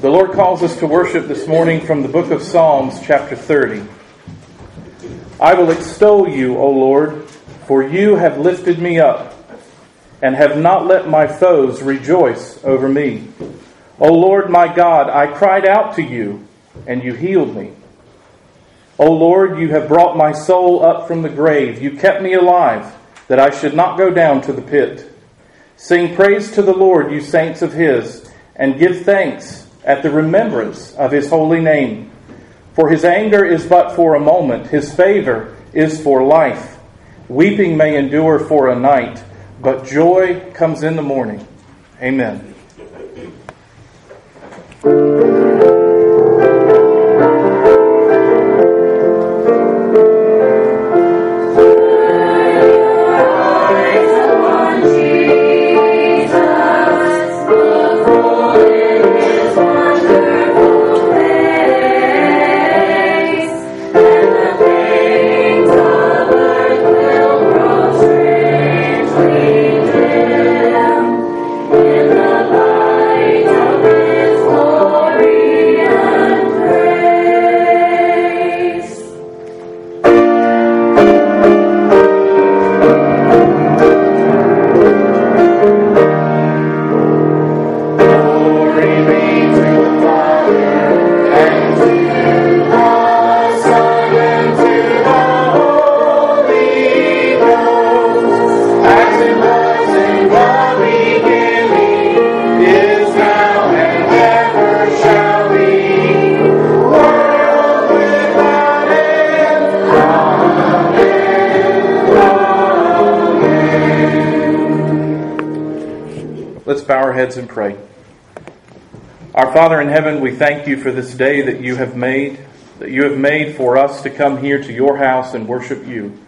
The Lord calls us to worship this morning from the book of Psalms, chapter 30. I will extol you, O Lord, for you have lifted me up, and have not let my foes rejoice over me. O Lord my God, I cried out to you, and you healed me. O Lord, you have brought my soul up from the grave. You kept me alive, that I should not go down to the pit. Sing praise to the Lord, you saints of His, and give thanks at the remembrance of His holy name. For His anger is but for a moment. His favor is for life. Weeping may endure for a night, but joy comes in the morning. Amen. And pray. Our Father in heaven, we thank you for this day that you have made for us to come here to your house and worship you.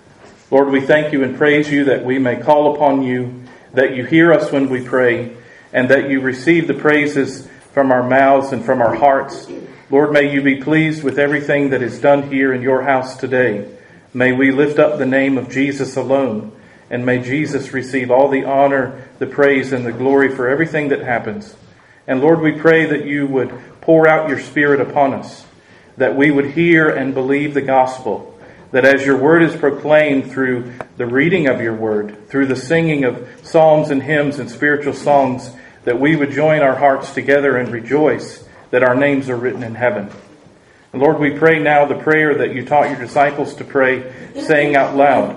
Lord, we thank you and praise you that we may call upon you, that you hear us when we pray, and that you receive the praises from our mouths and from our hearts. Lord, may you be pleased with everything that is done here in your house today. May we lift up the name of Jesus alone. And may Jesus receive all the honor, the praise, and the glory for everything that happens. And Lord, we pray that you would pour out your Spirit upon us, that we would hear and believe the gospel, that as your word is proclaimed through the reading of your word, through the singing of psalms and hymns and spiritual songs, that we would join our hearts together and rejoice that our names are written in heaven. And Lord, we pray now the prayer that you taught your disciples to pray, saying out loud,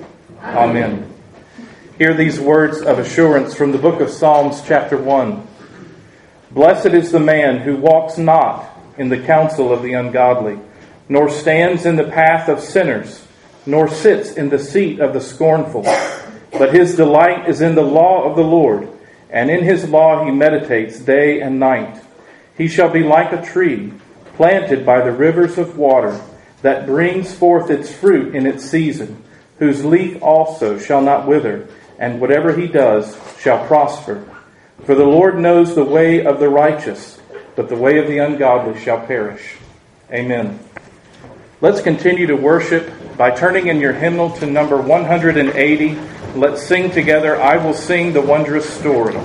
Amen. Hear these words of assurance from the book of Psalms, chapter 1. Blessed is the man who walks not in the counsel of the ungodly, nor stands in the path of sinners, nor sits in the seat of the scornful. But his delight is in the law of the Lord, and in his law he meditates day and night. He shall be like a tree planted by the rivers of water, that brings forth its fruit in its season, whose leaf also shall not wither, and whatever he does shall prosper. For the Lord knows the way of the righteous, but the way of the ungodly shall perish. Amen. Let's continue to worship by turning in your hymnal to number 180. Let's sing together, "I Will Sing the Wondrous Story."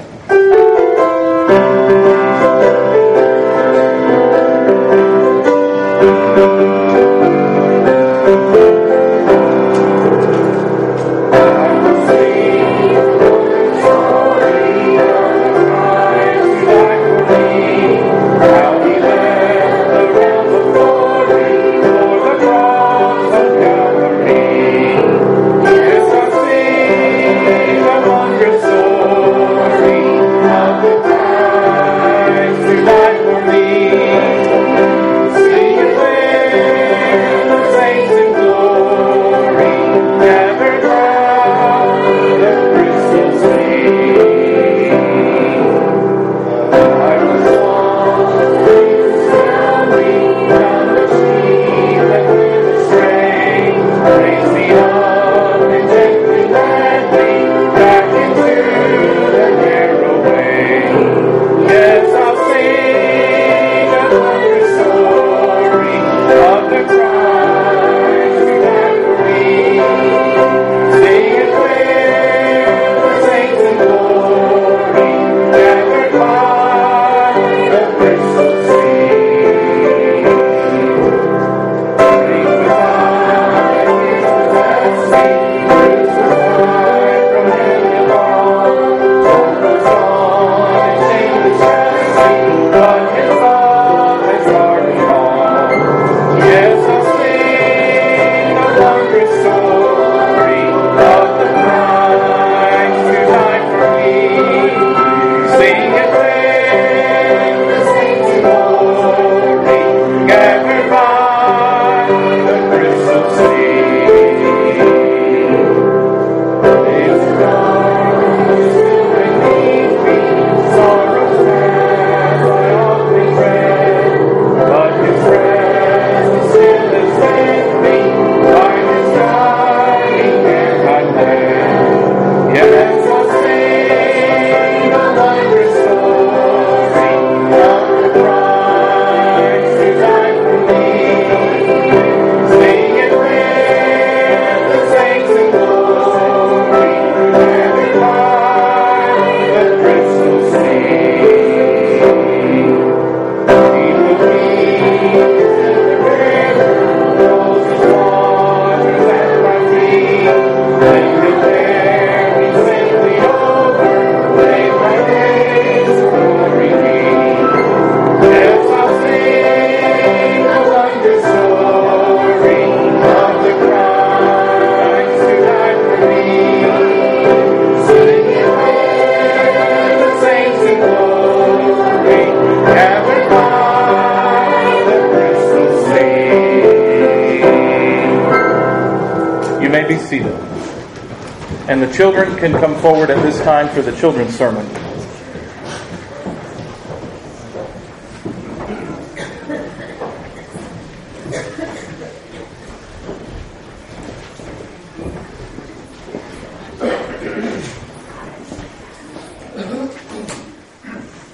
And the children can come forward at this time for the children's sermon.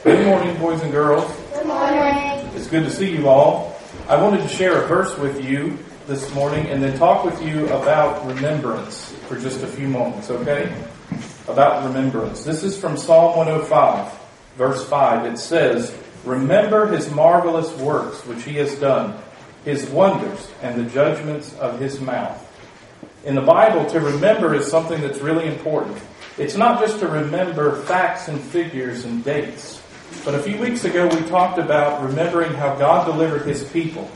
Good morning, boys and girls. Good morning. It's good to see you all. I wanted to share a verse with you this morning and then talk with you about remembrance for just a few moments, okay? About remembrance. This is from Psalm 105, verse 5. It says, "Remember his marvelous works which he has done, his wonders and the judgments of his mouth." In the Bible, to remember is something that's really important. It's not just to remember facts and figures and dates. But a few weeks ago, we talked about remembering how God delivered his people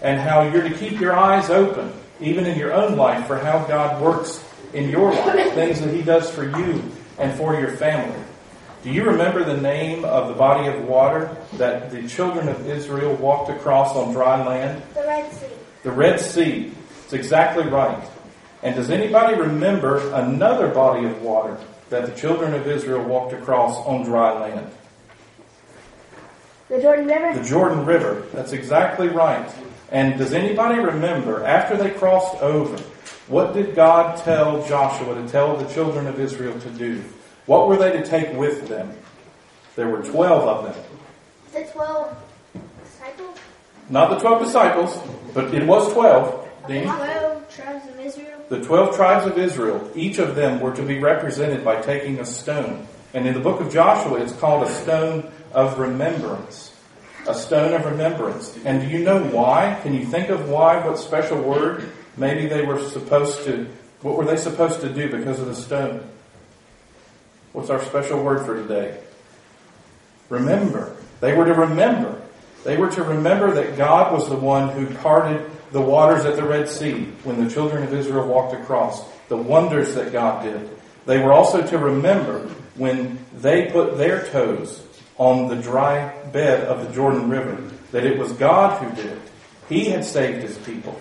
and how you're to keep your eyes open, even in your own life, for how God works in your life, things that he does for you and for your family. Do you remember the name of the body of water that the children of Israel walked across on dry land? The Red Sea. The Red Sea. It's exactly right. And does anybody remember another body of water that the children of Israel walked across on dry land? The Jordan River. The Jordan River. That's exactly right. And does anybody remember, after they crossed over, what did God tell Joshua to tell the children of Israel to do? What were they to take with them? There were 12 of them. The 12 disciples? Not the 12 disciples, but it was 12. The 12 tribes of Israel? The 12 tribes of Israel. Each of them were to be represented by taking a stone. And in the book of Joshua, it's called a stone of remembrance. A stone of remembrance. And do you know why? Can you think of why? What special word? Maybe they were supposed to... What were they supposed to do because of the stone? What's our special word for today? Remember. They were to remember. They were to remember that God was the one who parted the waters at the Red Sea when the children of Israel walked across. The wonders that God did. They were also to remember when they put their toes on the dry bed of the Jordan River, that it was God who did it. He had saved his people.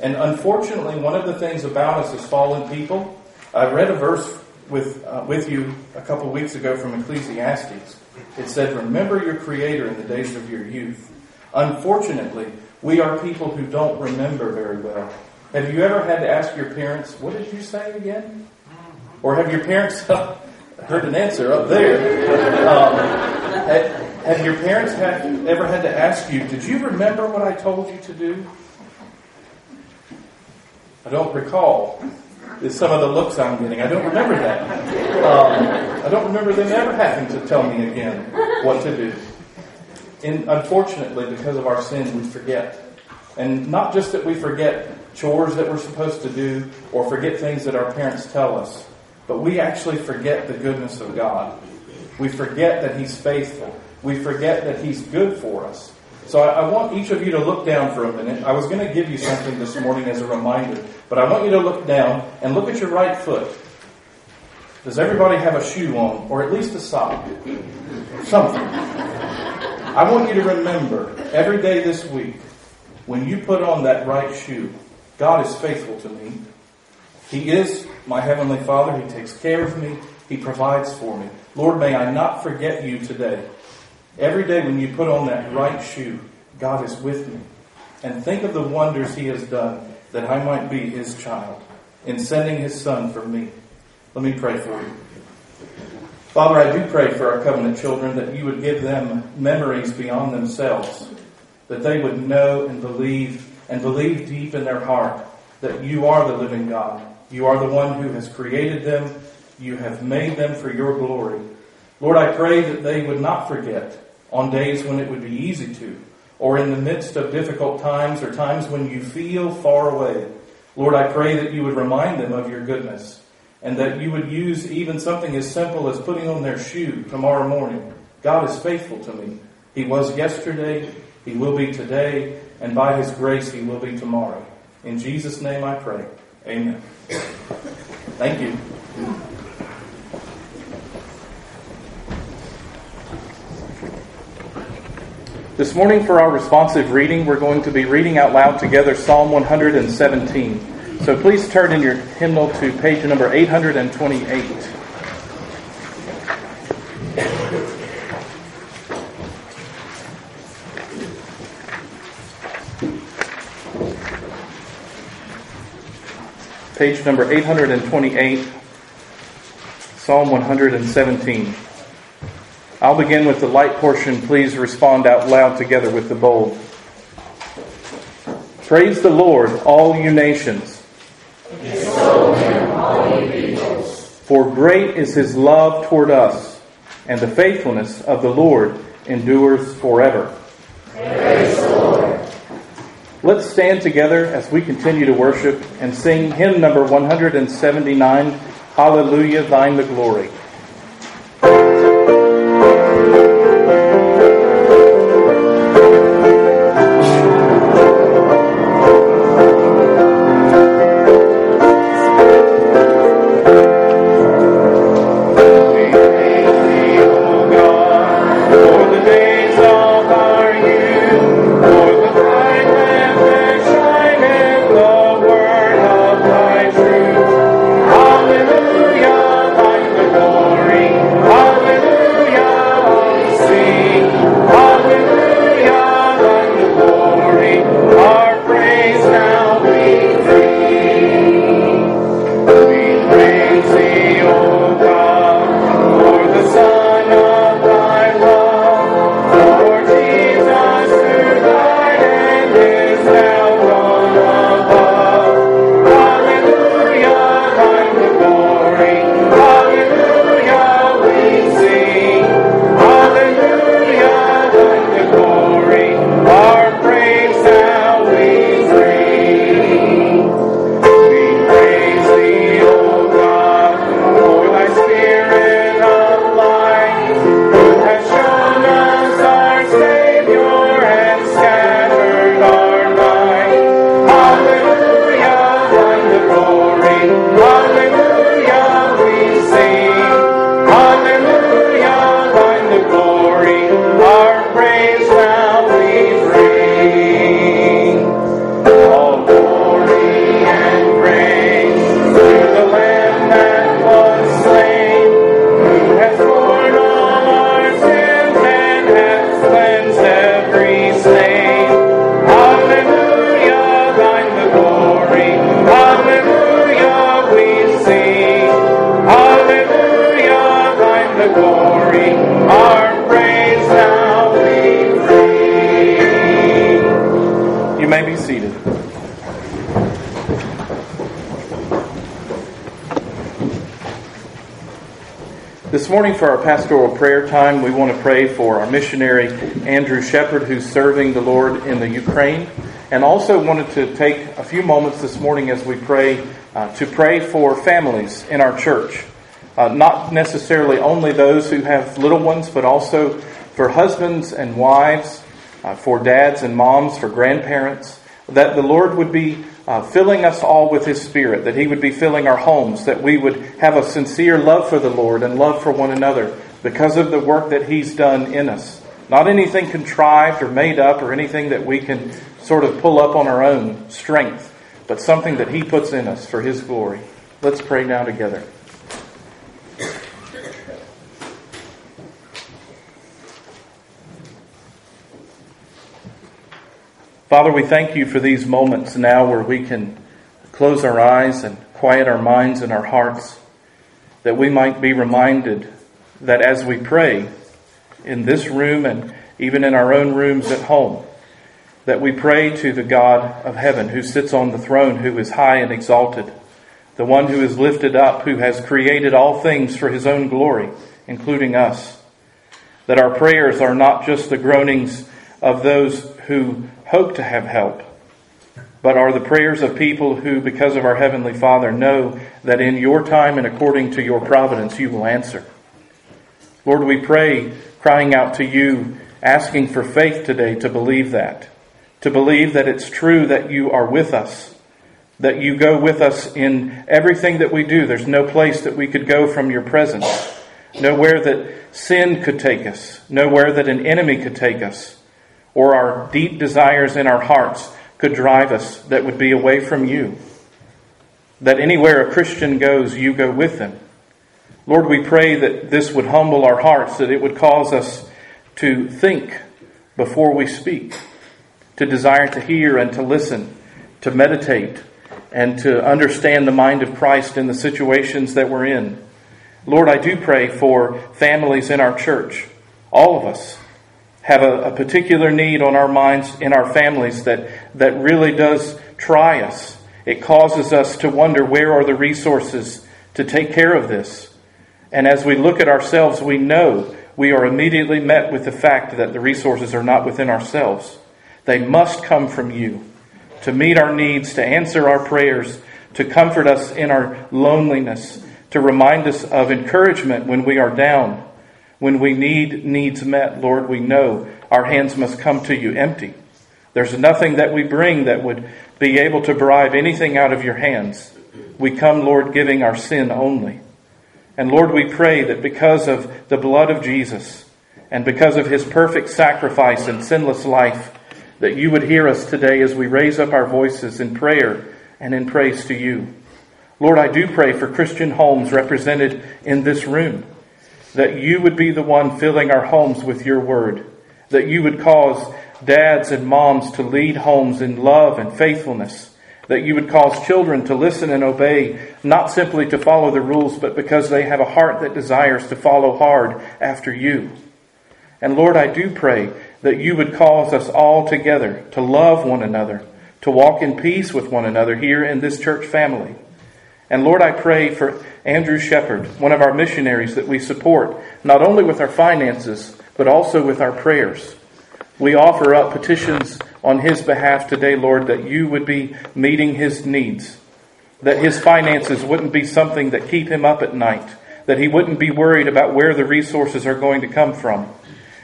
And unfortunately, one of the things about us as fallen people, I read a verse with you a couple weeks ago from Ecclesiastes. It said, remember your Creator in the days of your youth. Unfortunately, we are people who don't remember very well. Have you ever had to ask your parents, what did you say again? Or have your parents... heard an answer up there. Have your parents ever had to ask you, did you remember what I told you to do? I don't recall. It's some of the looks I'm getting. I don't remember that. I don't remember them ever having to tell me again what to do. And unfortunately, because of our sin, we forget. And not just that we forget chores that we're supposed to do or forget things that our parents tell us, but we actually forget the goodness of God. We forget that He's faithful. We forget that He's good for us. So I want each of you to look down for a minute. I was going to give you something this morning as a reminder, but I want you to look down and look at your right foot. Does everybody have a shoe on, or at least a sock? Something. I want you to remember every day this week, when you put on that right shoe, God is faithful to me. He is my Heavenly Father. He takes care of me. He provides for me. Lord, may I not forget you today. Every day when you put on that right shoe, God is with me. And think of the wonders He has done that I might be His child in sending His Son for me. Let me pray for you. Father, I do pray for our covenant children that you would give them memories beyond themselves, that they would know and believe deep in their heart that you are the living God. You are the one who has created them. You have made them for your glory. Lord, I pray that they would not forget on days when it would be easy to, or in the midst of difficult times or times when you feel far away. Lord, I pray that you would remind them of your goodness and that you would use even something as simple as putting on their shoe tomorrow morning. God is faithful to me. He was yesterday. He will be today. And by His grace, He will be tomorrow. In Jesus' name I pray. Amen. Thank you. This morning for our responsive reading, we're going to be reading out loud together Psalm 117. So please turn in your hymnal to page number 828. Page number 828, Psalm 117. I'll begin with the light portion. Please respond out loud together with the bold. Praise the Lord, all you nations. Extol Him, all you peoples. For great is His love toward us, and the faithfulness of the Lord endures forever. Praise the Lord. Let's stand together as we continue to worship and sing hymn number 179, Hallelujah, Thine the Glory. Hallelujah, thine the glory. seated. This morning for our pastoral prayer time, we want to pray for our missionary, Andrew Shepherd, who's serving the Lord in the Ukraine. And also wanted to take a few moments this morning as we pray to pray for families in our church. Not necessarily only those who have little ones, but also for husbands and wives, for dads and moms, for grandparents, that the Lord would be filling us all with His Spirit, that He would be filling our homes, that we would have a sincere love for the Lord and love for one another because of the work that He's done in us. Not anything contrived or made up or anything that we can sort of pull up on our own strength, but something that He puts in us for His glory. Let's pray now together. Father, we thank You for these moments now where we can close our eyes and quiet our minds and our hearts, that we might be reminded that as we pray in this room and even in our own rooms at home, that we pray to the God of heaven who sits on the throne, who is high and exalted, the one who is lifted up, who has created all things for His own glory, including us. That our prayers are not just the groanings of those who hope to have help, but are the prayers of people who, because of our Heavenly Father, know that in Your time and according to Your providence, You will answer. Lord, we pray, crying out to You, asking for faith today to believe that it's true that You are with us, that You go with us in everything that we do. There's no place that we could go from Your presence, nowhere that sin could take us, nowhere that an enemy could take us, or our deep desires in our hearts could drive us that would be away from You. That anywhere a Christian goes, You go with them. Lord, we pray that this would humble our hearts, that it would cause us to think before we speak, to desire to hear and to listen, to meditate, and to understand the mind of Christ in the situations that we're in. Lord, I do pray for families in our church, all of us, have a particular need on our minds in our families that really does try us. It causes us to wonder, where are the resources to take care of this? And as we look at ourselves, we know we are immediately met with the fact that the resources are not within ourselves. They must come from You to meet our needs, to answer our prayers, to comfort us in our loneliness, to remind us of encouragement when we are down. When we need needs met, Lord, we know our hands must come to You empty. There's nothing that we bring that would be able to bribe anything out of Your hands. We come, Lord, giving our sin only. And Lord, we pray that because of the blood of Jesus and because of His perfect sacrifice and sinless life, that You would hear us today as we raise up our voices in prayer and in praise to You. Lord, I do pray for Christian homes represented in this room, that You would be the one filling our homes with Your word, that You would cause dads and moms to lead homes in love and faithfulness, that You would cause children to listen and obey, not simply to follow the rules, but because they have a heart that desires to follow hard after You. And Lord, I do pray that You would cause us all together to love one another, to walk in peace with one another here in this church family. And Lord, I pray for Andrew Shepherd, one of our missionaries that we support, not only with our finances, but also with our prayers. We offer up petitions on his behalf today, Lord, that You would be meeting his needs, that his finances wouldn't be something that keep him up at night, that he wouldn't be worried about where the resources are going to come from.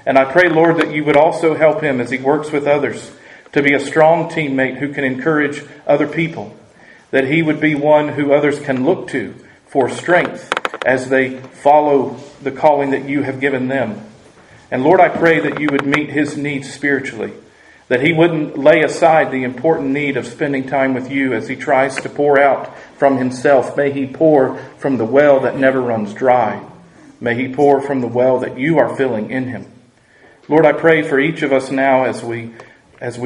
And I pray, Lord, that You would also help him as he works with others to be a strong teammate who can encourage other people, that he would be one who others can look to for strength as they follow the calling that You have given them. And Lord, I pray that You would meet his needs spiritually, that he wouldn't lay aside the important need of spending time with You as he tries to pour out from himself. May he pour from the well that never runs dry. May he pour from the well that You are filling in him. Lord, I pray for each of us now as we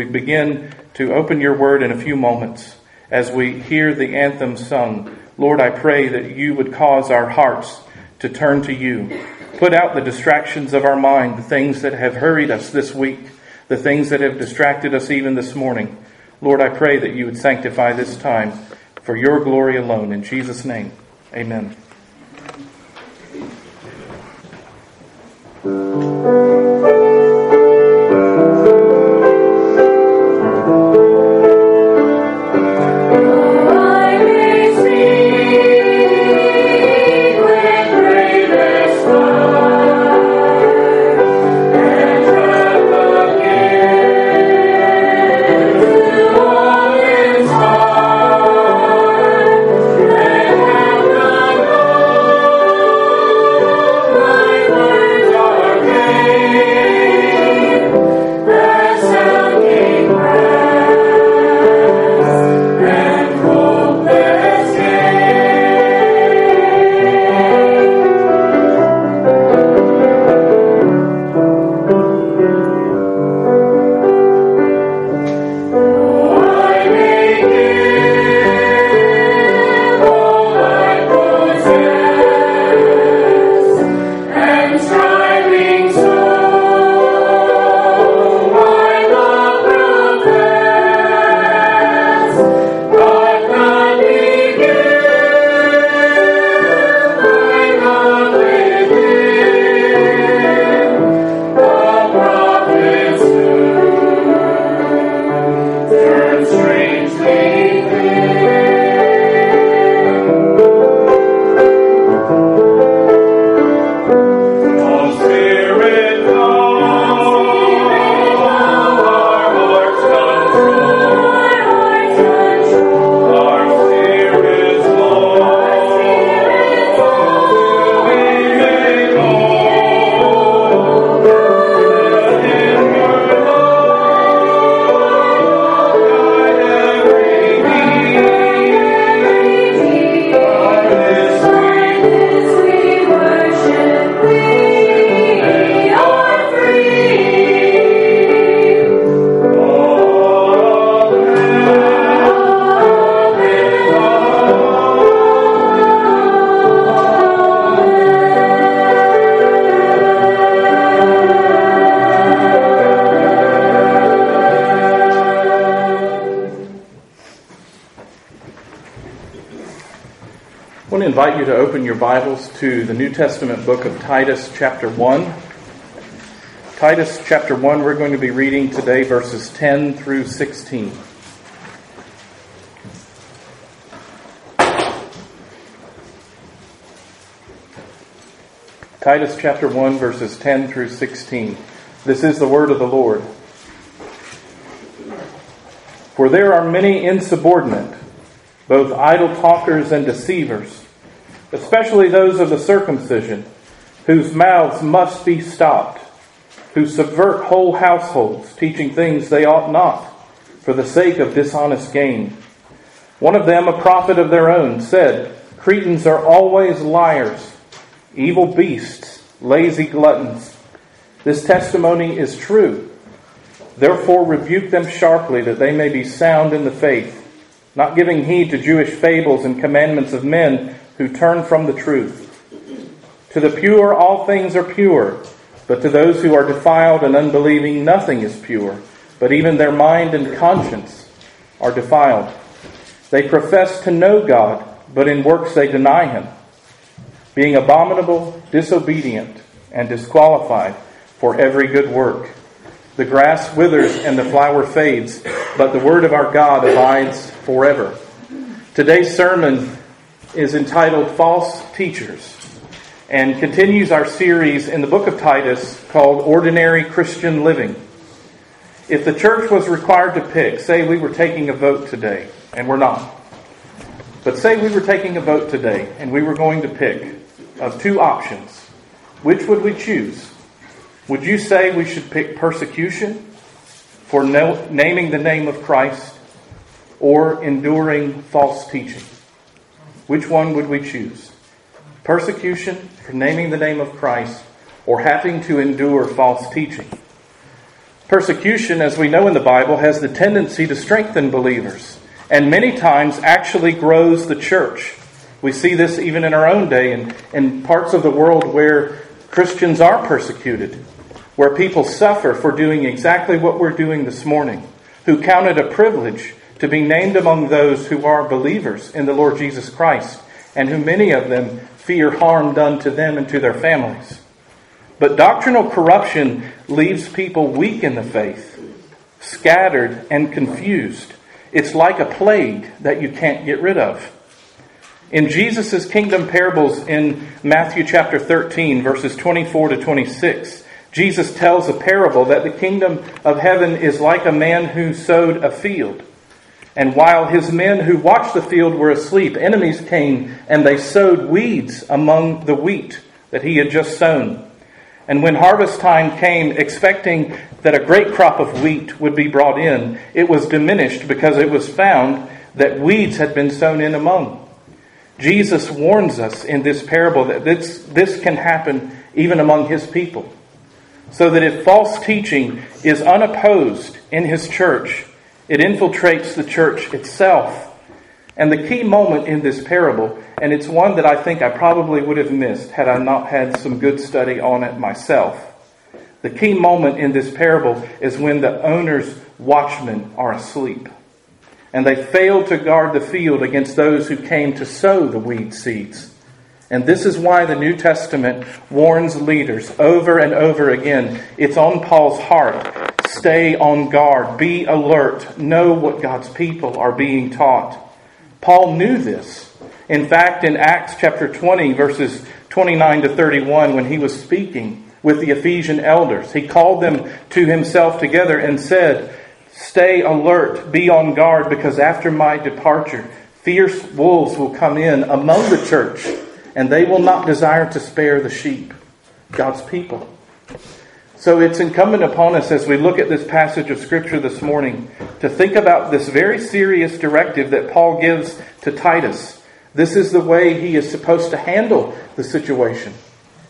begin to open Your word in a few moments. As we hear the anthem sung, Lord, I pray that You would cause our hearts to turn to You. Put out the distractions of our mind, the things that have hurried us this week, the things that have distracted us even this morning. Lord, I pray that you would sanctify this time for your glory alone. In Jesus' name, amen. I invite you to open your Bibles to the New Testament book of Titus chapter 1. Titus chapter 1, we're going to be reading today verses 10 through 16. Titus chapter 1, verses 10 through 16. This is the word of the Lord. For there are many insubordinate, both idle talkers and deceivers, especially those of the circumcision, whose mouths must be stopped, who subvert whole households, teaching things they ought not, for the sake of dishonest gain. One of them, a prophet of their own, said, Cretans are always liars, evil beasts, lazy gluttons. This testimony is true. Therefore rebuke them sharply, that they may be sound in the faith, not giving heed to Jewish fables and commandments of men who turn from the truth. To the pure all things are pure, but to those who are defiled and unbelieving nothing is pure, but even their mind and conscience are defiled. They profess to know God, but in works they deny Him, being abominable, disobedient, and disqualified for every good work. The grass withers and the flower fades, but the word of our God abides forever. Today's sermon is entitled False Teachers and continues our series in the book of Titus called Ordinary Christian Living. If the church was required to pick, say we were taking a vote today, and we're not, but say we were taking a vote today and we were going to pick of two options, which would we choose? Would you say we should pick persecution for naming the name of Christ or enduring false teaching? Which one would we choose? Persecution for naming the name of Christ or having to endure false teaching? Persecution, as we know in the Bible, has the tendency to strengthen believers and many times actually grows the church. We see this even in our own day in parts of the world where Christians are persecuted, where people suffer for doing exactly what we're doing this morning, who count it a privilege to be named among those who are believers in the Lord Jesus Christ, and who many of them fear harm done to them and to their families. But doctrinal corruption leaves people weak in the faith, scattered and confused. It's like a plague that you can't get rid of. In Jesus' kingdom parables in Matthew chapter 13, verses 24 to 26, Jesus tells a parable that the kingdom of heaven is like a man who sowed a field. And while his men who watched the field were asleep, enemies came and they sowed weeds among the wheat that he had just sown. And when harvest time came, expecting that a great crop of wheat would be brought in, it was diminished because it was found that weeds had been sown in among. Jesus warns us in this parable that this can happen even among his people. So that if false teaching is unopposed in his church, it infiltrates the church itself. And the key moment in this parable, and it's one that I think I probably would have missed had I not had some good study on it myself. The key moment in this parable is when the owner's watchmen are asleep. And they failed to guard the field against those who came to sow the weed seeds. And this is why the New Testament warns leaders over and over again. It's on Paul's heart. Stay on guard. Be alert. Know what God's people are being taught. Paul knew this. In fact, in Acts chapter 20, verses 29 to 31, when he was speaking with the Ephesian elders, he called them to himself together and said, "Stay alert, be on guard, because after my departure, fierce wolves will come in among the church, and they will not desire to spare the sheep," God's people. So it's incumbent upon us as we look at this passage of Scripture this morning to think about this very serious directive that Paul gives to Titus. This is the way he is supposed to handle the situation.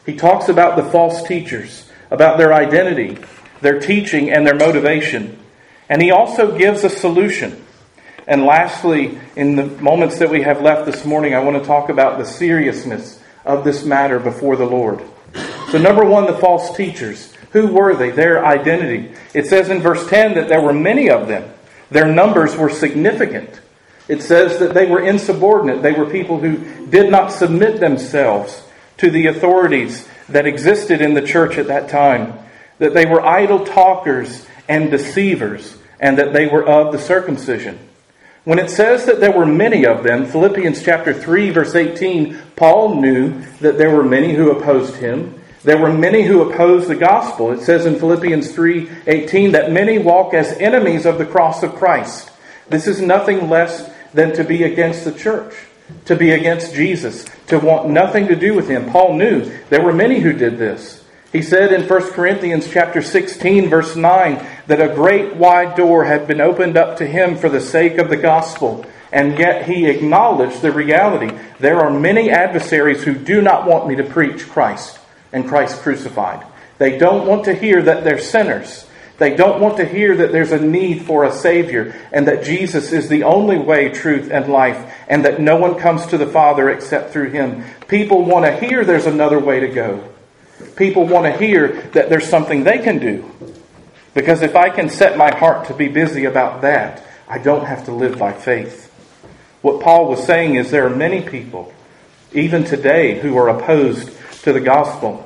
He talks about the false teachers, about their identity, their teaching, and their motivation. And he also gives a solution. And lastly, in the moments that we have left this morning, I want to talk about the seriousness of this matter before the Lord. So number one, the false teachers. Who were they? Their identity. It says in verse 10 that there were many of them. Their numbers were significant. It says that they were insubordinate. They were people who did not submit themselves to the authorities that existed in the church at that time. That they were idle talkers and deceivers, and that they were of the circumcision. When it says that there were many of them, Philippians chapter 3, verse 18, Paul knew that there were many who opposed him. There were many who opposed the gospel. It says in Philippians 3:18 that many walk as enemies of the cross of Christ. This is nothing less than to be against the church, to be against Jesus, to want nothing to do with him. Paul knew there were many who did this. He said in 1 Corinthians chapter 16, verse 9, that a great wide door had been opened up to him for the sake of the gospel. And yet he acknowledged the reality. There are many adversaries who do not want me to preach Christ and Christ crucified. They don't want to hear that they're sinners. They don't want to hear that there's a need for a Savior and that Jesus is the only way, truth, and life, and that no one comes to the Father except through him. People want to hear there's another way to go. People want to hear that there's something they can do. Because if I can set my heart to be busy about that, I don't have to live by faith. What Paul was saying is there are many people, even today, who are opposed to the gospel.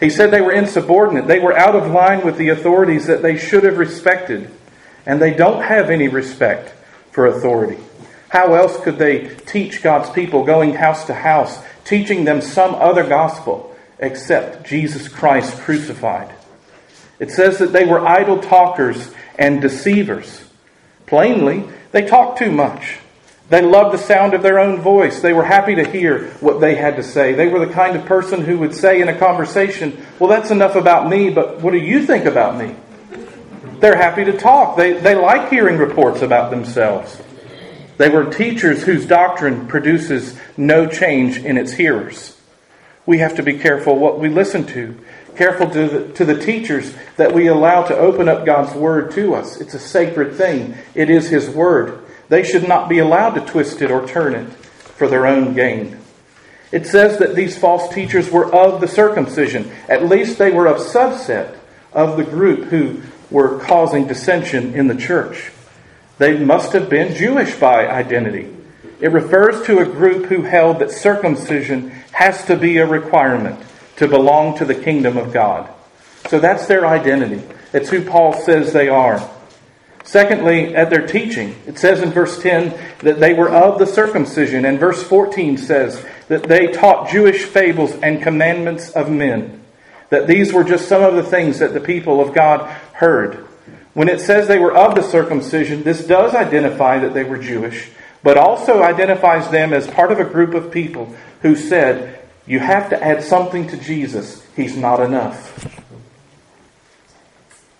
He said they were insubordinate. They were out of line with the authorities that they should have respected. And they don't have any respect for authority. How else could they teach God's people, going house to house, teaching them some other gospel except Jesus Christ crucified? It says that they were idle talkers and deceivers. Plainly, they talked too much. They loved the sound of their own voice. They were happy to hear what they had to say. They were the kind of person who would say in a conversation, "Well, that's enough about me, but what do you think about me?" They're happy to talk. They like hearing reports about themselves. They were teachers whose doctrine produces no change in its hearers. We have to be careful what we listen to, careful to the teachers that we allow to open up God's Word to us. It's a sacred thing. It is His Word. They should not be allowed to twist it or turn it for their own gain. It says that these false teachers were of the circumcision. At least they were a subset of the group who were causing dissension in the church. They must have been Jewish by identity. It refers to a group who held that circumcision has to be a requirement to belong to the kingdom of God. So that's their identity. That's who Paul says they are. Secondly, at their teaching, it says in verse 10 that they were of the circumcision, and verse 14 says that they taught Jewish fables and commandments of men. That these were just some of the things that the people of God heard. When it says they were of the circumcision, this does identify that they were Jewish, but also identifies them as part of a group of people who said, you have to add something to Jesus. He's not enough.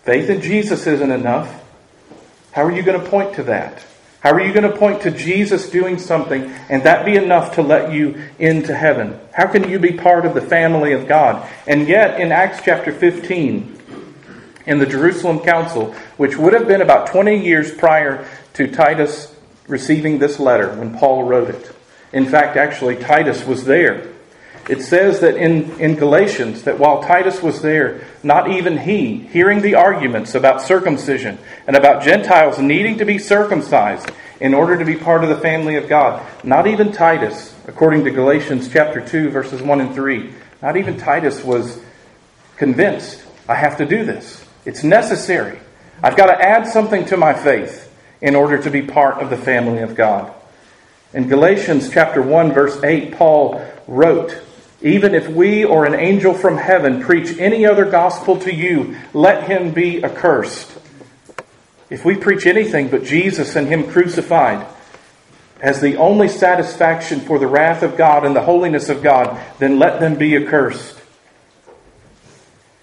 Faith in Jesus isn't enough. How are you going to point to that? How are you going to point to Jesus doing something and that be enough to let you into heaven? How can you be part of the family of God? And yet, in Acts chapter 15, in the Jerusalem Council, which would have been about 20 years prior to Titus receiving this letter when Paul wrote it. In fact, actually, Titus was there. It says that in Galatians, that while Titus was there, not even he, hearing the arguments about circumcision and about Gentiles needing to be circumcised in order to be part of the family of God, not even Titus, according to Galatians chapter 2, verses 1 and 3, not even Titus was convinced, I have to do this. It's necessary. I've got to add something to my faith in order to be part of the family of God. In Galatians chapter 1, verse 8, Paul wrote, even if we or an angel from heaven preach any other gospel to you, let him be accursed. If we preach anything but Jesus and him crucified as the only satisfaction for the wrath of God and the holiness of God, then let them be accursed.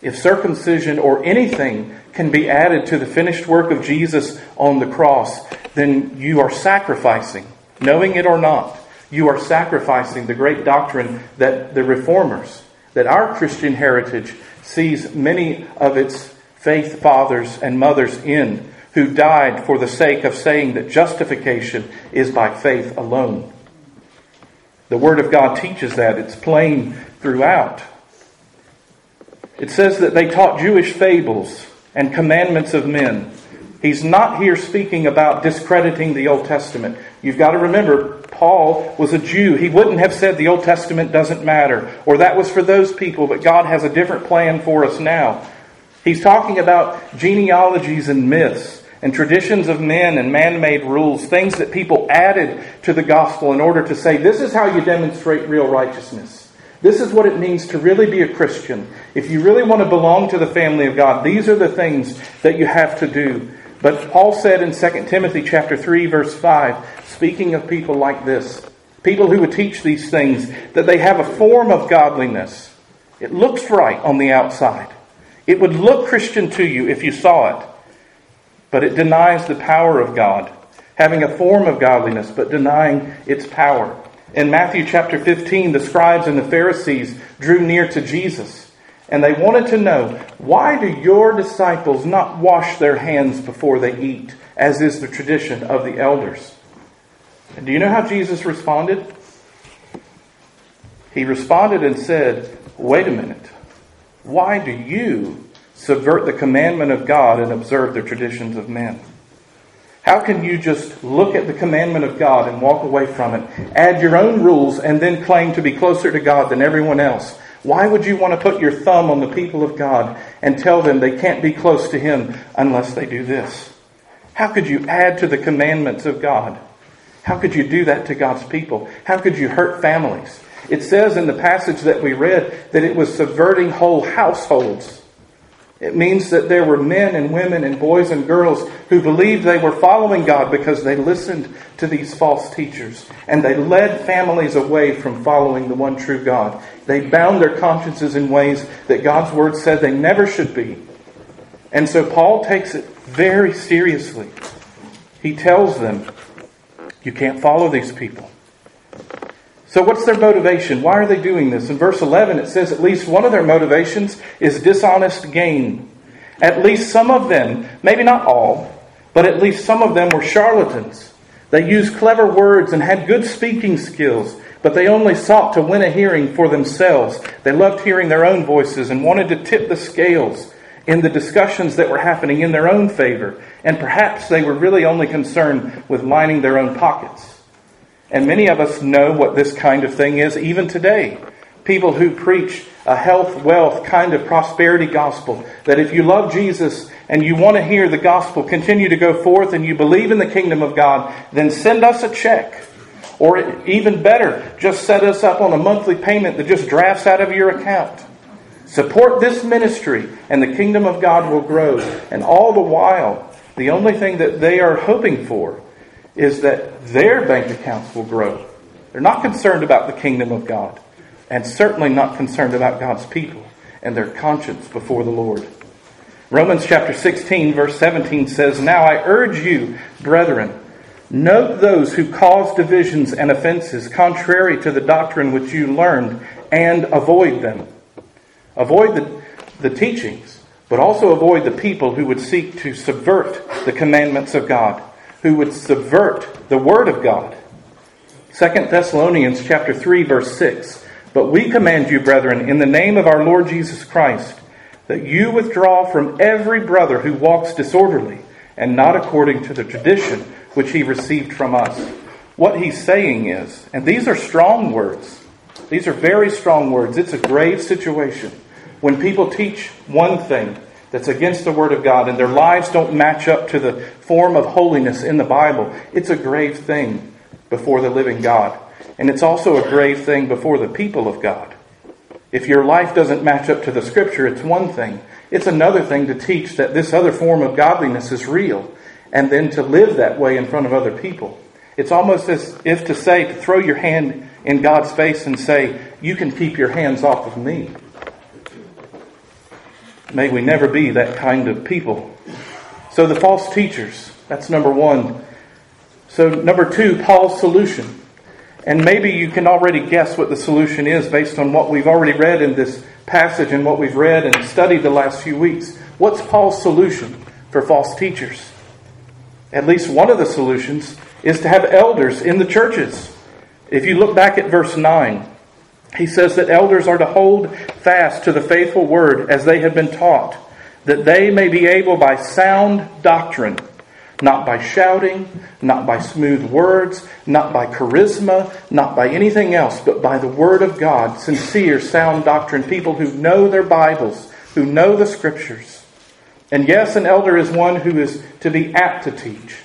If circumcision or anything can be added to the finished work of Jesus on the cross, then you are sacrificing, knowing it or not. You are sacrificing the great doctrine that the Reformers, that our Christian heritage sees many of its faith fathers and mothers in, who died for the sake of saying that justification is by faith alone. The Word of God teaches that. It's plain throughout. It says that they taught Jewish fables and commandments of men. He's not here speaking about discrediting the Old Testament. You've got to remember, Paul was a Jew. He wouldn't have said the Old Testament doesn't matter, or that was for those people, but God has a different plan for us now. He's talking about genealogies and myths and traditions of men and man-made rules, things that people added to the gospel in order to say, this is how you demonstrate real righteousness. This is what it means to really be a Christian. If you really want to belong to the family of God, these are the things that you have to do. But Paul said in 2 Timothy chapter 3, verse 5, speaking of people like this, people who would teach these things, that they have a form of godliness. It looks right on the outside. It would look Christian to you if you saw it, but it denies the power of God, having a form of godliness, but denying its power. In Matthew chapter 15, the scribes and the Pharisees drew near to Jesus, and they wanted to know, why do your disciples not wash their hands before they eat, as is the tradition of the elders? And do you know how Jesus responded? He responded and said, wait a minute. Why do you subvert the commandment of God and observe the traditions of men? How can you just look at the commandment of God and walk away from it, add your own rules, and then claim to be closer to God than everyone else? Why would you want to put your thumb on the people of God and tell them they can't be close to Him unless they do this? How could you add to the commandments of God? How could you do that to God's people? How could you hurt families? It says in the passage that we read that it was subverting whole households. It means that there were men and women and boys and girls who believed they were following God because they listened to these false teachers, and they led families away from following the one true God. They bound their consciences in ways that God's Word said they never should be. And so Paul takes it very seriously. He tells them, you can't follow these people. So what's their motivation? Why are they doing this? In verse 11, it says at least one of their motivations is dishonest gain. At least some of them, maybe not all, but at least some of them were charlatans. They used clever words and had good speaking skills, but they only sought to win a hearing for themselves. They loved hearing their own voices and wanted to tip the scales in the discussions that were happening in their own favor. And perhaps they were really only concerned with lining their own pockets. And many of us know what this kind of thing is even today. People who preach a health, wealth kind of prosperity gospel. That if you love Jesus and you want to hear the gospel continue to go forth and you believe in the kingdom of God, then send us a check. Or even better, just set us up on a monthly payment that just drafts out of your account. Support this ministry and the kingdom of God will grow. And all the while, the only thing that they are hoping for is that their bank accounts will grow. They're not concerned about the kingdom of God, and certainly not concerned about God's people and their conscience before the Lord. Romans chapter 16, verse 17 says, "Now I urge you, brethren, note those who cause divisions and offenses contrary to the doctrine which you learned, and avoid them." Avoid the teachings, but also avoid the people who would seek to subvert the commandments of God, who would subvert the Word of God. 2 Thessalonians chapter 3, verse 6, "But we command you, brethren, in the name of our Lord Jesus Christ, that you withdraw from every brother who walks disorderly and not according to the tradition which he received from us." What he's saying is, and these are strong words, these are very strong words, it's a grave situation. When people teach one thing that's against the Word of God and their lives don't match up to the form of holiness in the Bible, it's a grave thing before the living God. And it's also a grave thing before the people of God. If your life doesn't match up to the Scripture, it's one thing. It's another thing to teach that this other form of godliness is real, and then to live that way in front of other people. It's almost as if to say, to throw your hand in God's face and say, "You can keep your hands off of me." May we never be that kind of people. So the false teachers, that's number one. So number two, Paul's solution. And maybe you can already guess what the solution is based on what we've already read in this passage and what we've read and studied the last few weeks. What's Paul's solution for false teachers? At least one of the solutions is to have elders in the churches. If you look back at verse 9, he says that elders are to hold fast to the faithful word as they have been taught, that they may be able by sound doctrine, not by shouting, not by smooth words, not by charisma, not by anything else, but by the Word of God, sincere, sound doctrine, people who know their Bibles, who know the Scriptures. And yes, an elder is one who is to be apt to teach.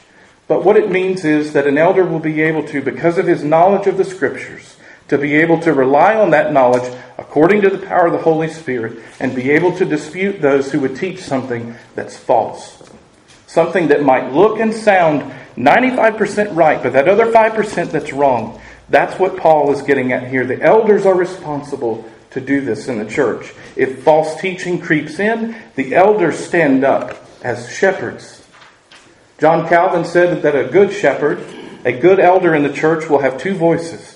But what it means is that an elder will be able to, because of his knowledge of the Scriptures, to be able to rely on that knowledge according to the power of the Holy Spirit and be able to dispute those who would teach something that's false. Something that might look and sound 95% right, but that other 5% that's wrong. That's what Paul is getting at here. The elders are responsible to do this in the church. If false teaching creeps in, the elders stand up as shepherds. John Calvin said that a good shepherd, a good elder in the church, will have two voices.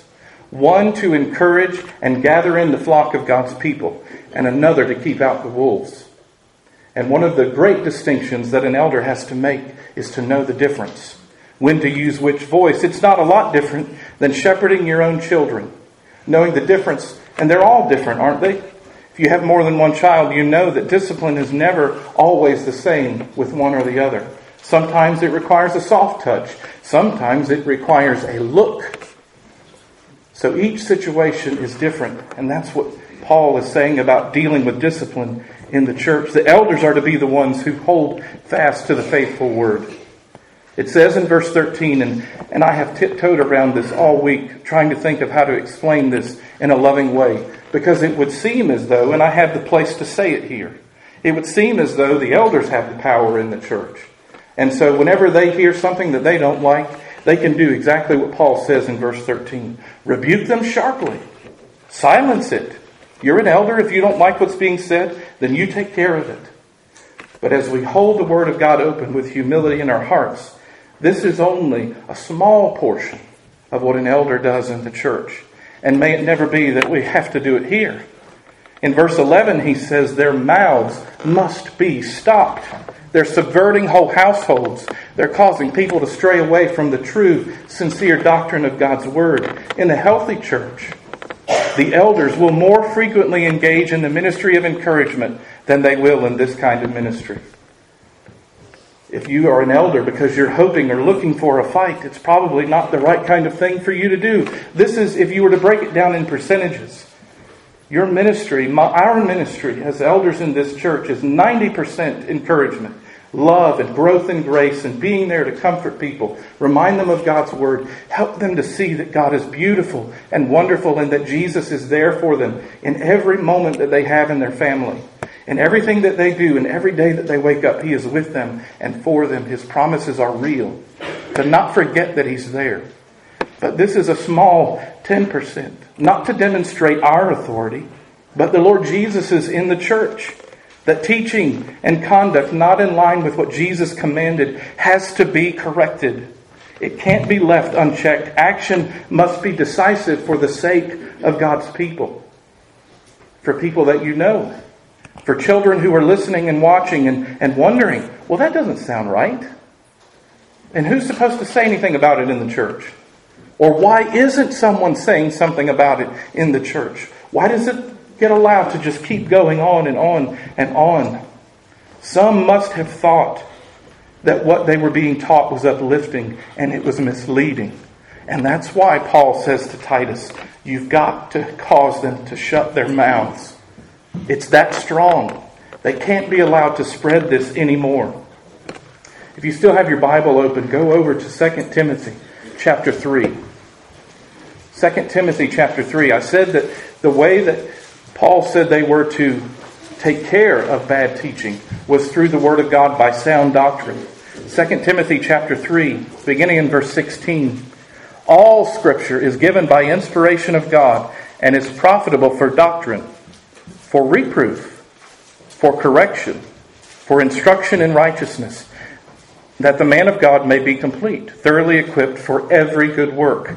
One to encourage and gather in the flock of God's people, and another to keep out the wolves. And one of the great distinctions that an elder has to make is to know the difference. When to use which voice. It's not a lot different than shepherding your own children. Knowing the difference, and they're all different, aren't they? If you have more than one child, you know that discipline is never always the same with one or the other. Sometimes it requires a soft touch. Sometimes it requires a look. So each situation is different, and that's what Paul is saying about dealing with discipline in the church. The elders are to be the ones who hold fast to the faithful word. It says in verse 13, and I have tiptoed around this all week, trying to think of how to explain this in a loving way, because it would seem as though, and I have the place to say it here, it would seem as though the elders have the power in the church. And so whenever they hear something that they don't like, they can do exactly what Paul says in verse 13. Rebuke them sharply. Silence it. You're an elder. If you don't like what's being said, then you take care of it. But as we hold the Word of God open with humility in our hearts, this is only a small portion of what an elder does in the church. And may it never be that we have to do it here. In verse 11, he says, their mouths must be stopped. They're subverting whole households. They're causing people to stray away from the true, sincere doctrine of God's Word. In a healthy church, the elders will more frequently engage in the ministry of encouragement than they will in this kind of ministry. If you are an elder because you're hoping or looking for a fight, it's probably not the right kind of thing for you to do. This is, if you were to break it down in percentages, your ministry, our ministry as elders in this church is 90% encouragement, love and growth in grace and being there to comfort people. Remind them of God's Word. Help them to see that God is beautiful and wonderful and that Jesus is there for them in every moment that they have in their family. In everything that they do and every day that they wake up, He is with them and for them. His promises are real. To not forget that He's there. But this is a small 10%. Not to demonstrate our authority, but the Lord Jesus is in the church. That teaching and conduct not in line with what Jesus commanded has to be corrected. It can't be left unchecked. Action must be decisive for the sake of God's people. For people that you know. For children who are listening and watching and wondering, well, that doesn't sound right. And who's supposed to say anything about it in the church? Or why isn't someone saying something about it in the church? Why does it get allowed to just keep going on and on and on? Some must have thought that what they were being taught was uplifting and it was misleading. And that's why Paul says to Titus, you've got to cause them to shut their mouths. It's that strong. They can't be allowed to spread this anymore. If you still have your Bible open, go over to 2 Timothy chapter 3. 2 Timothy chapter 3. I said that the way that Paul said they were to take care of bad teaching was through the Word of God by sound doctrine. 2 Timothy chapter 3, beginning in verse 16. All Scripture is given by inspiration of God and is profitable for doctrine, for reproof, for correction, for instruction in righteousness, that the man of God may be complete, thoroughly equipped for every good work.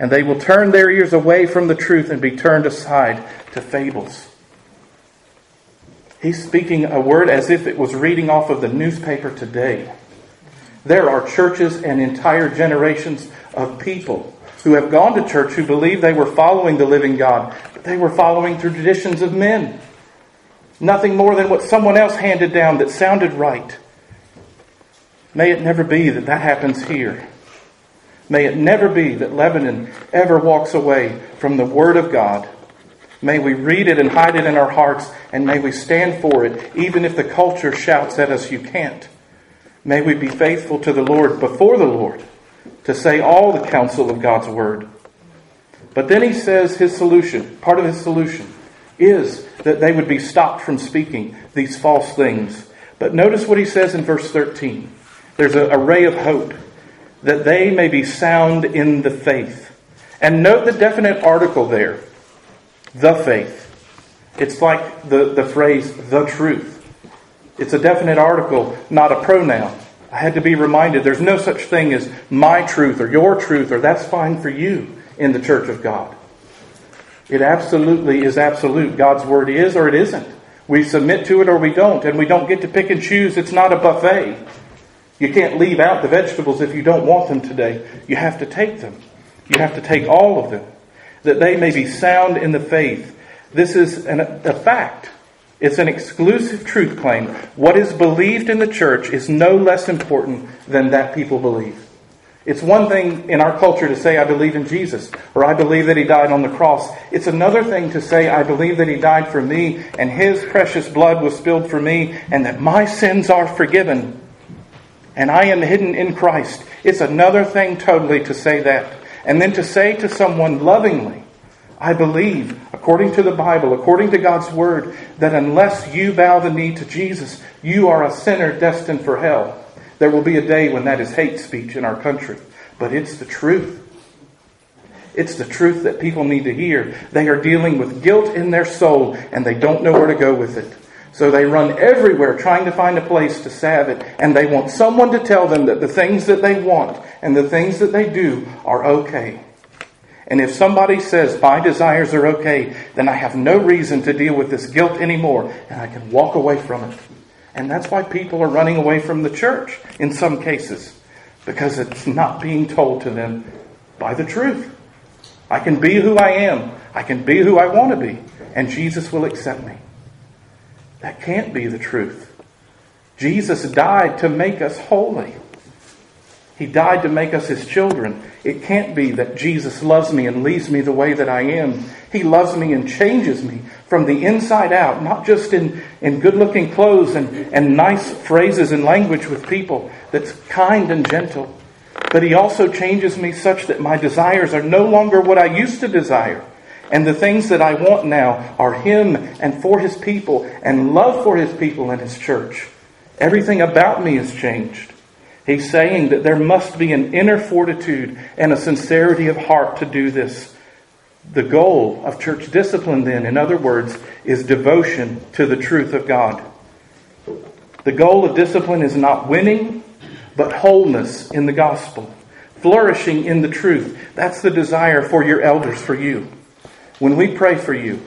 and they will turn their ears away from the truth and be turned aside to fables. He's speaking a word as if it was reading off of the newspaper today. There are churches and entire generations of people who have gone to church who believe they were following the living God, but they were following traditions of men. Nothing more than what someone else handed down that sounded right. May it never be that that happens here. May it never be that Lebanon ever walks away from the Word of God. May we read it and hide it in our hearts, and may we stand for it, even if the culture shouts at us, you can't. May we be faithful to the Lord before the Lord to say all the counsel of God's Word. But then he says his solution, part of his solution, is that they would be stopped from speaking these false things. But notice what he says in verse 13. There's a ray of hope that they may be sound in the faith. And note the definite article there. The faith. It's like the phrase, the truth. It's a definite article, not a pronoun. I had to be reminded there's no such thing as my truth or your truth or that's fine for you in the church of God. It absolutely is absolute. God's Word is or it isn't. We submit to it or we don't. And we don't get to pick and choose. It's not a buffet. You can't leave out the vegetables if you don't want them today. You have to take them. You have to take all of them. That they may be sound in the faith. This is a fact. It's an exclusive truth claim. What is believed in the church is no less important than that people believe. It's one thing in our culture to say, I believe in Jesus, or I believe that He died on the cross. It's another thing to say, I believe that He died for me, and His precious blood was spilled for me, and that my sins are forgiven, and I am hidden in Christ. It's another thing totally to say that. And then to say to someone lovingly, I believe, according to the Bible, according to God's Word, that unless you bow the knee to Jesus, you are a sinner destined for hell. There will be a day when that is hate speech in our country. But it's the truth. It's the truth that people need to hear. They are dealing with guilt in their soul and they don't know where to go with it. So they run everywhere trying to find a place to salve it, and they want someone to tell them that the things that they want and the things that they do are okay. And if somebody says, my desires are okay, then I have no reason to deal with this guilt anymore, and I can walk away from it. And that's why people are running away from the church in some cases, because it's not being told to them by the truth. I can be who I am. I can be who I want to be, and Jesus will accept me. That can't be the truth. Jesus died to make us holy. He died to make us His children. It can't be that Jesus loves me and leaves me the way that I am. He loves me and changes me from the inside out, not just in good-looking clothes and nice phrases and language with people that's kind and gentle. But He also changes me such that my desires are no longer what I used to desire. And the things that I want now are Him and for His people and love for His people and His church. Everything about me has changed. He's saying that there must be an inner fortitude and a sincerity of heart to do this. The goal of church discipline, then, in other words, is devotion to the truth of God. The goal of discipline is not winning, but wholeness in the gospel, flourishing in the truth. That's the desire for your elders, for you. When we pray for you,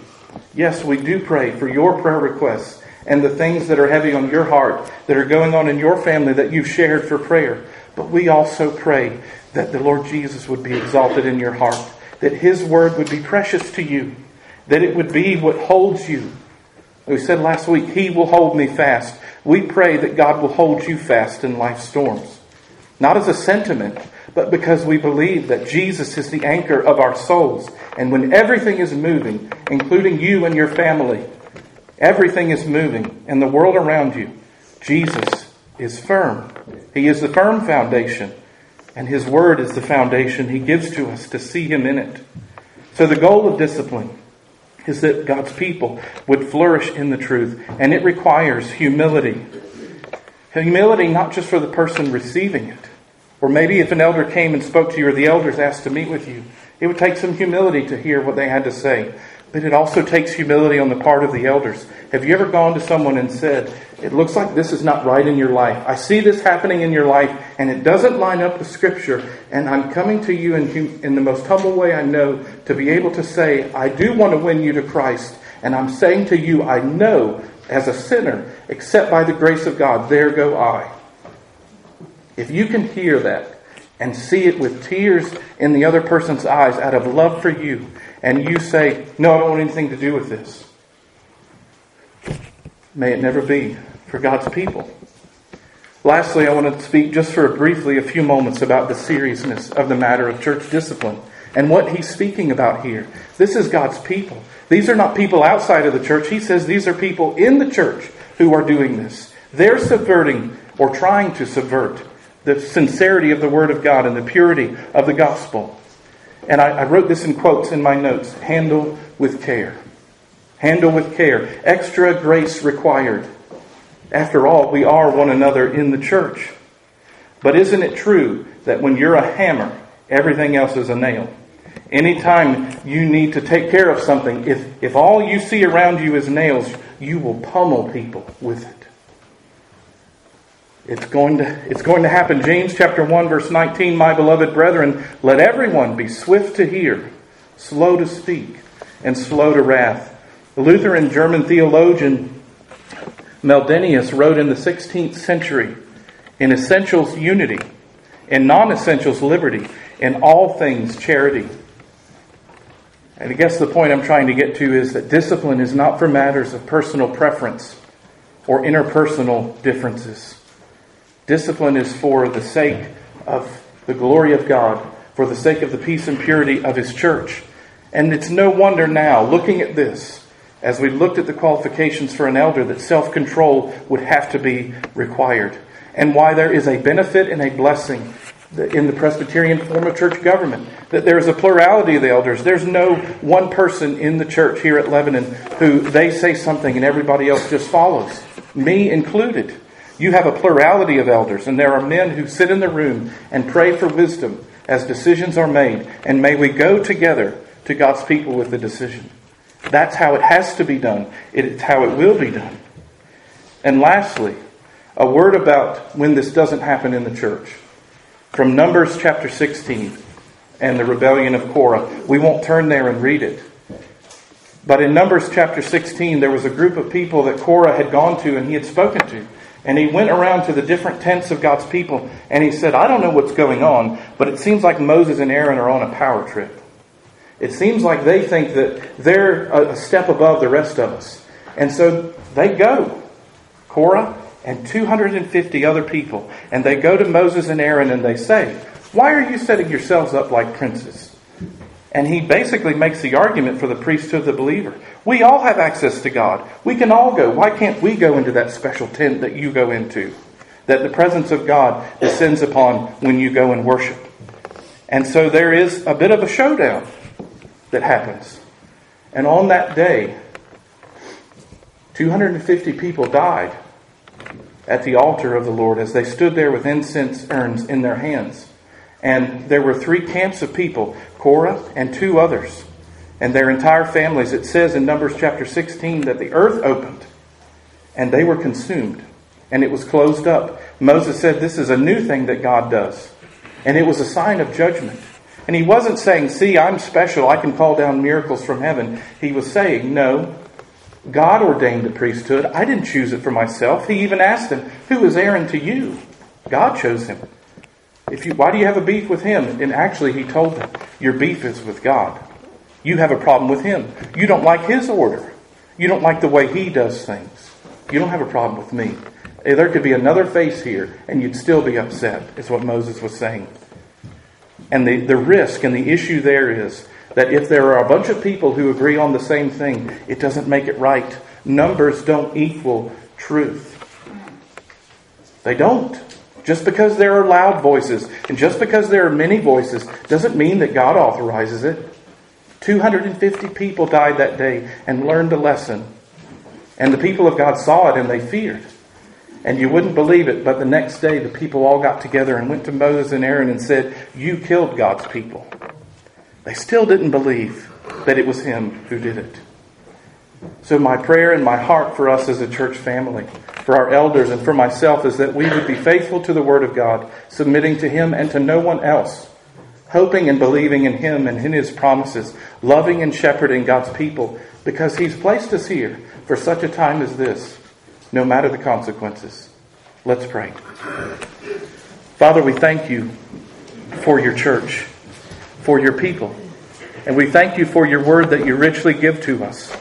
yes, we do pray for your prayer requests and the things that are heavy on your heart, that are going on in your family that you've shared for prayer. But we also pray that the Lord Jesus would be exalted in your heart, that His Word would be precious to you, that it would be what holds you. We said last week, He will hold me fast. We pray that God will hold you fast in life's storms. Not as a sentiment, but because we believe that Jesus is the anchor of our souls. And when everything is moving, including you and your family, everything is moving, and the world around you, Jesus is firm. He is the firm foundation, and His Word is the foundation He gives to us to see Him in it. So the goal of discipline is that God's people would flourish in the truth, and it requires humility. Humility not just for the person receiving it, or maybe if an elder came and spoke to you, or the elders asked to meet with you, it would take some humility to hear what they had to say. But it also takes humility on the part of the elders. Have you ever gone to someone and said, it looks like this is not right in your life. I see this happening in your life, and it doesn't line up with Scripture. And I'm coming to you in the most humble way I know to be able to say, I do want to win you to Christ. And I'm saying to you, I know, as a sinner, except by the grace of God, there go I. If you can hear that and see it with tears in the other person's eyes out of love for you, and you say, no, I don't want anything to do with this. May it never be for God's people. Lastly, I want to speak just for briefly a few moments about the seriousness of the matter of church discipline and what He's speaking about here. This is God's people. These are not people outside of the church. He says these are people in the church who are doing this. They're subverting or trying to subvert the sincerity of the Word of God and the purity of the gospel. And I wrote this in quotes in my notes. Handle with care. Handle with care. Extra grace required. After all, we are one another in the church. But isn't it true that when you're a hammer, everything else is a nail? Anytime you need to take care of something, if all you see around you is nails, you will pummel people with it. It's going to happen. James chapter 1 verse 19, my beloved brethren, let everyone be swift to hear, slow to speak, and slow to wrath. The Lutheran German theologian Meldenius wrote in the 16th century, in essentials unity, in non-essentials liberty, in all things charity. And I guess the point I'm trying to get to is that discipline is not for matters of personal preference or interpersonal differences. Discipline is for the sake of the glory of God, for the sake of the peace and purity of His church. And it's no wonder now, looking at this, as we looked at the qualifications for an elder, that self-control would have to be required. And why there is a benefit and a blessing in the Presbyterian form of church government, that there is a plurality of the elders. There's no one person in the church here at Lebanon who they say something and everybody else just follows, me included. You have a plurality of elders, and there are men who sit in the room and pray for wisdom as decisions are made. And may we go together to God's people with the decision. That's how it has to be done. It's how it will be done. And lastly, a word about when this doesn't happen in the church. From Numbers chapter 16 and the rebellion of Korah. We won't turn there and read it. But in Numbers chapter 16, there was a group of people that Korah had gone to and he had spoken to. And he went around to the different tents of God's people and he said, I don't know what's going on, but it seems like Moses and Aaron are on a power trip. It seems like they think that they're a step above the rest of us. And so they go, Korah and 250 other people, and they go to Moses and Aaron and they say, why are you setting yourselves up like princes? And he basically makes the argument for the priesthood of the believer. We all have access to God. We can all go. Why can't we go into that special tent that you go into? That the presence of God descends upon when you go and worship. And so there is a bit of a showdown that happens. And on that day, 250 people died at the altar of the Lord as they stood there with incense urns in their hands. And there were three camps of people, Korah and two others, and their entire families. It says in Numbers chapter 16 that the earth opened and they were consumed and it was closed up. Moses said this is a new thing that God does, and it was a sign of judgment. And he wasn't saying, see, I'm special, I can call down miracles from heaven. He was saying, no, God ordained the priesthood. I didn't choose it for myself. He even asked them, who is Aaron to you? God chose him. Why do you have a beef with him? And actually he told them, your beef is with God. You have a problem with him. You don't like his order. You don't like the way he does things. You don't have a problem with me. There could be another face here and you'd still be upset, is what Moses was saying. And the risk and the issue there is that if there are a bunch of people who agree on the same thing, it doesn't make it right. Numbers don't equal truth. They don't. Just because there are loud voices and just because there are many voices doesn't mean that God authorizes it. 250 people died that day and learned a lesson. And the people of God saw it and they feared. And you wouldn't believe it, but the next day the people all got together and went to Moses and Aaron and said, you killed God's people. They still didn't believe that it was him who did it. So my prayer and my heart for us as a church family, for our elders and for myself, is that we would be faithful to the Word of God, submitting to Him and to no one else, hoping and believing in Him and in His promises, loving and shepherding God's people, because He's placed us here for such a time as this, no matter the consequences. Let's pray. Father, we thank you for your church, for your people. And we thank you for your word that you richly give to us.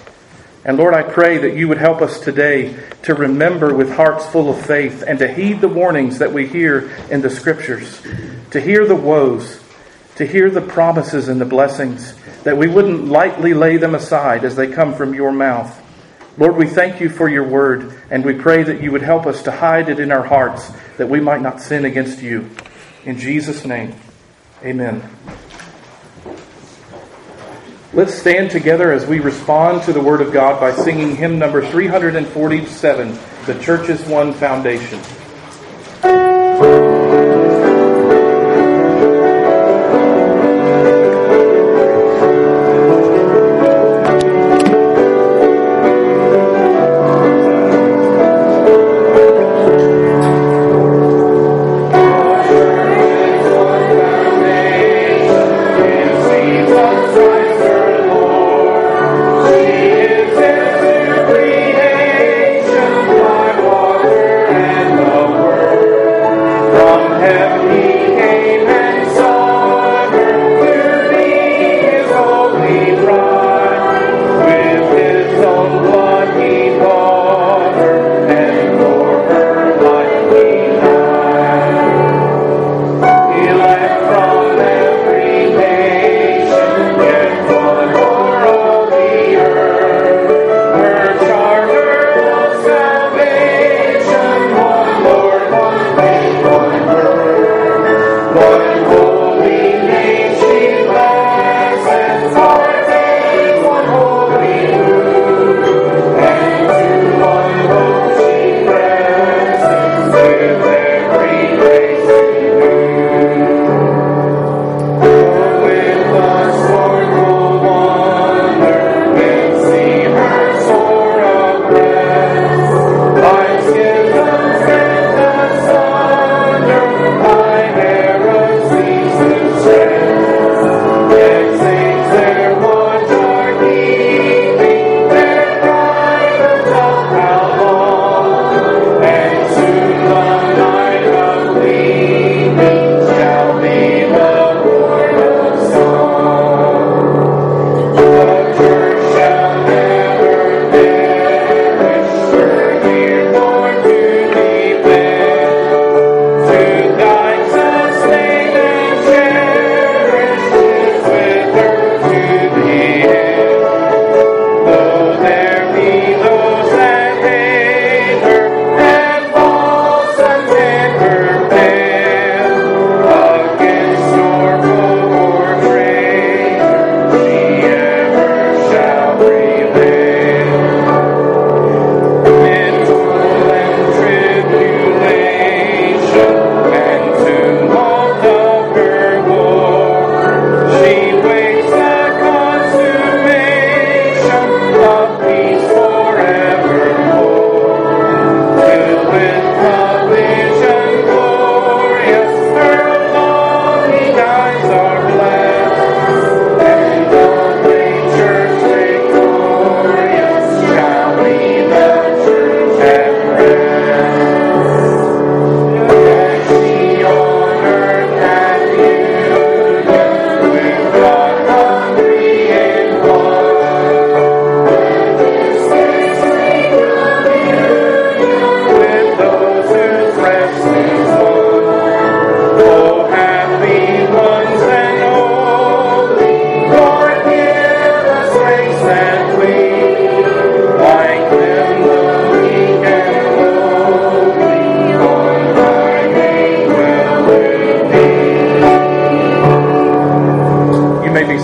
And Lord, I pray that you would help us today to remember with hearts full of faith and to heed the warnings that we hear in the Scriptures, to hear the woes, to hear the promises and the blessings, that we wouldn't lightly lay them aside as they come from your mouth. Lord, we thank you for your word, and we pray that you would help us to hide it in our hearts, that we might not sin against you. In Jesus' name, amen. Let's stand together as we respond to the Word of God by singing hymn number 347, The Church is One Foundation. No.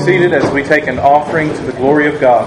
seated as we take an offering to the glory of God.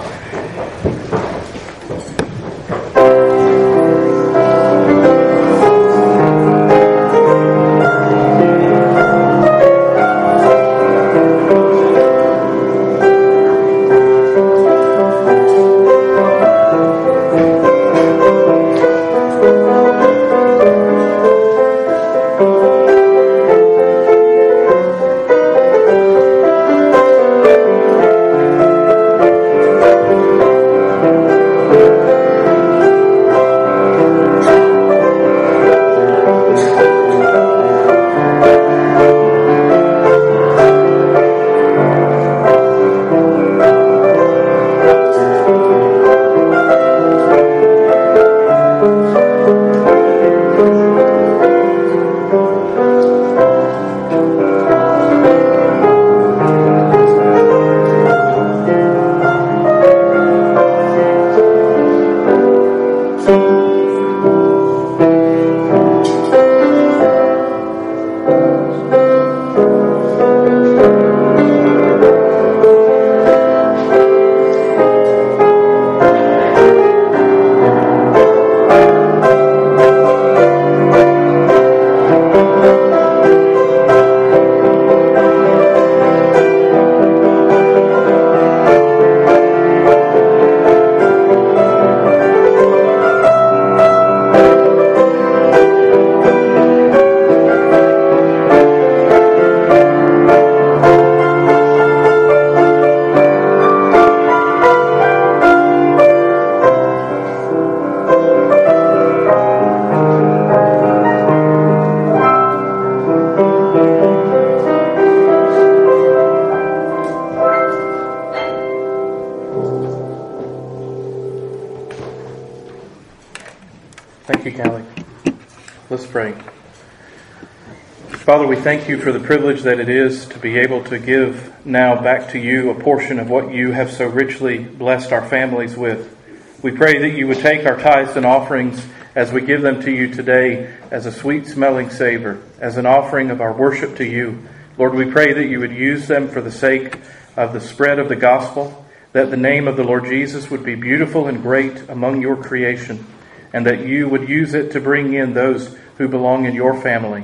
Father, we thank you for the privilege that it is to be able to give now back to you a portion of what you have so richly blessed our families with. We pray that you would take our tithes and offerings as we give them to you today as a sweet-smelling savor, as an offering of our worship to you. Lord, we pray that you would use them for the sake of the spread of the gospel, that the name of the Lord Jesus would be beautiful and great among your creation, and that you would use it to bring in those who belong in your family.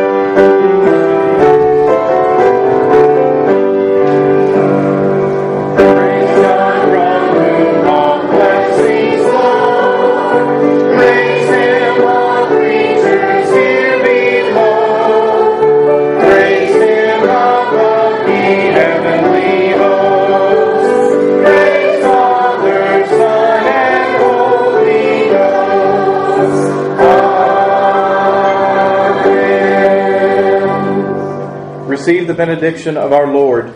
Receive the benediction of our Lord.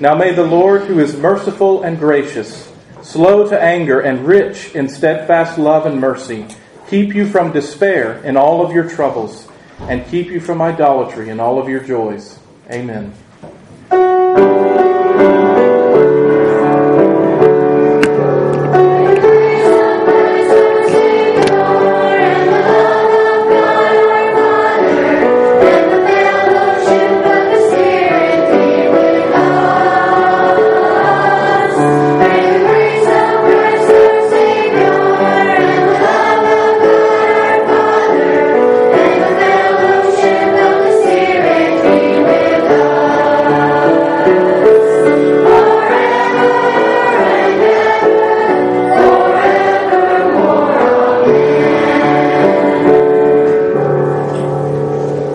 Now may the Lord, who is merciful and gracious, slow to anger and rich in steadfast love and mercy, keep you from despair in all of your troubles, and keep you from idolatry in all of your joys. Amen.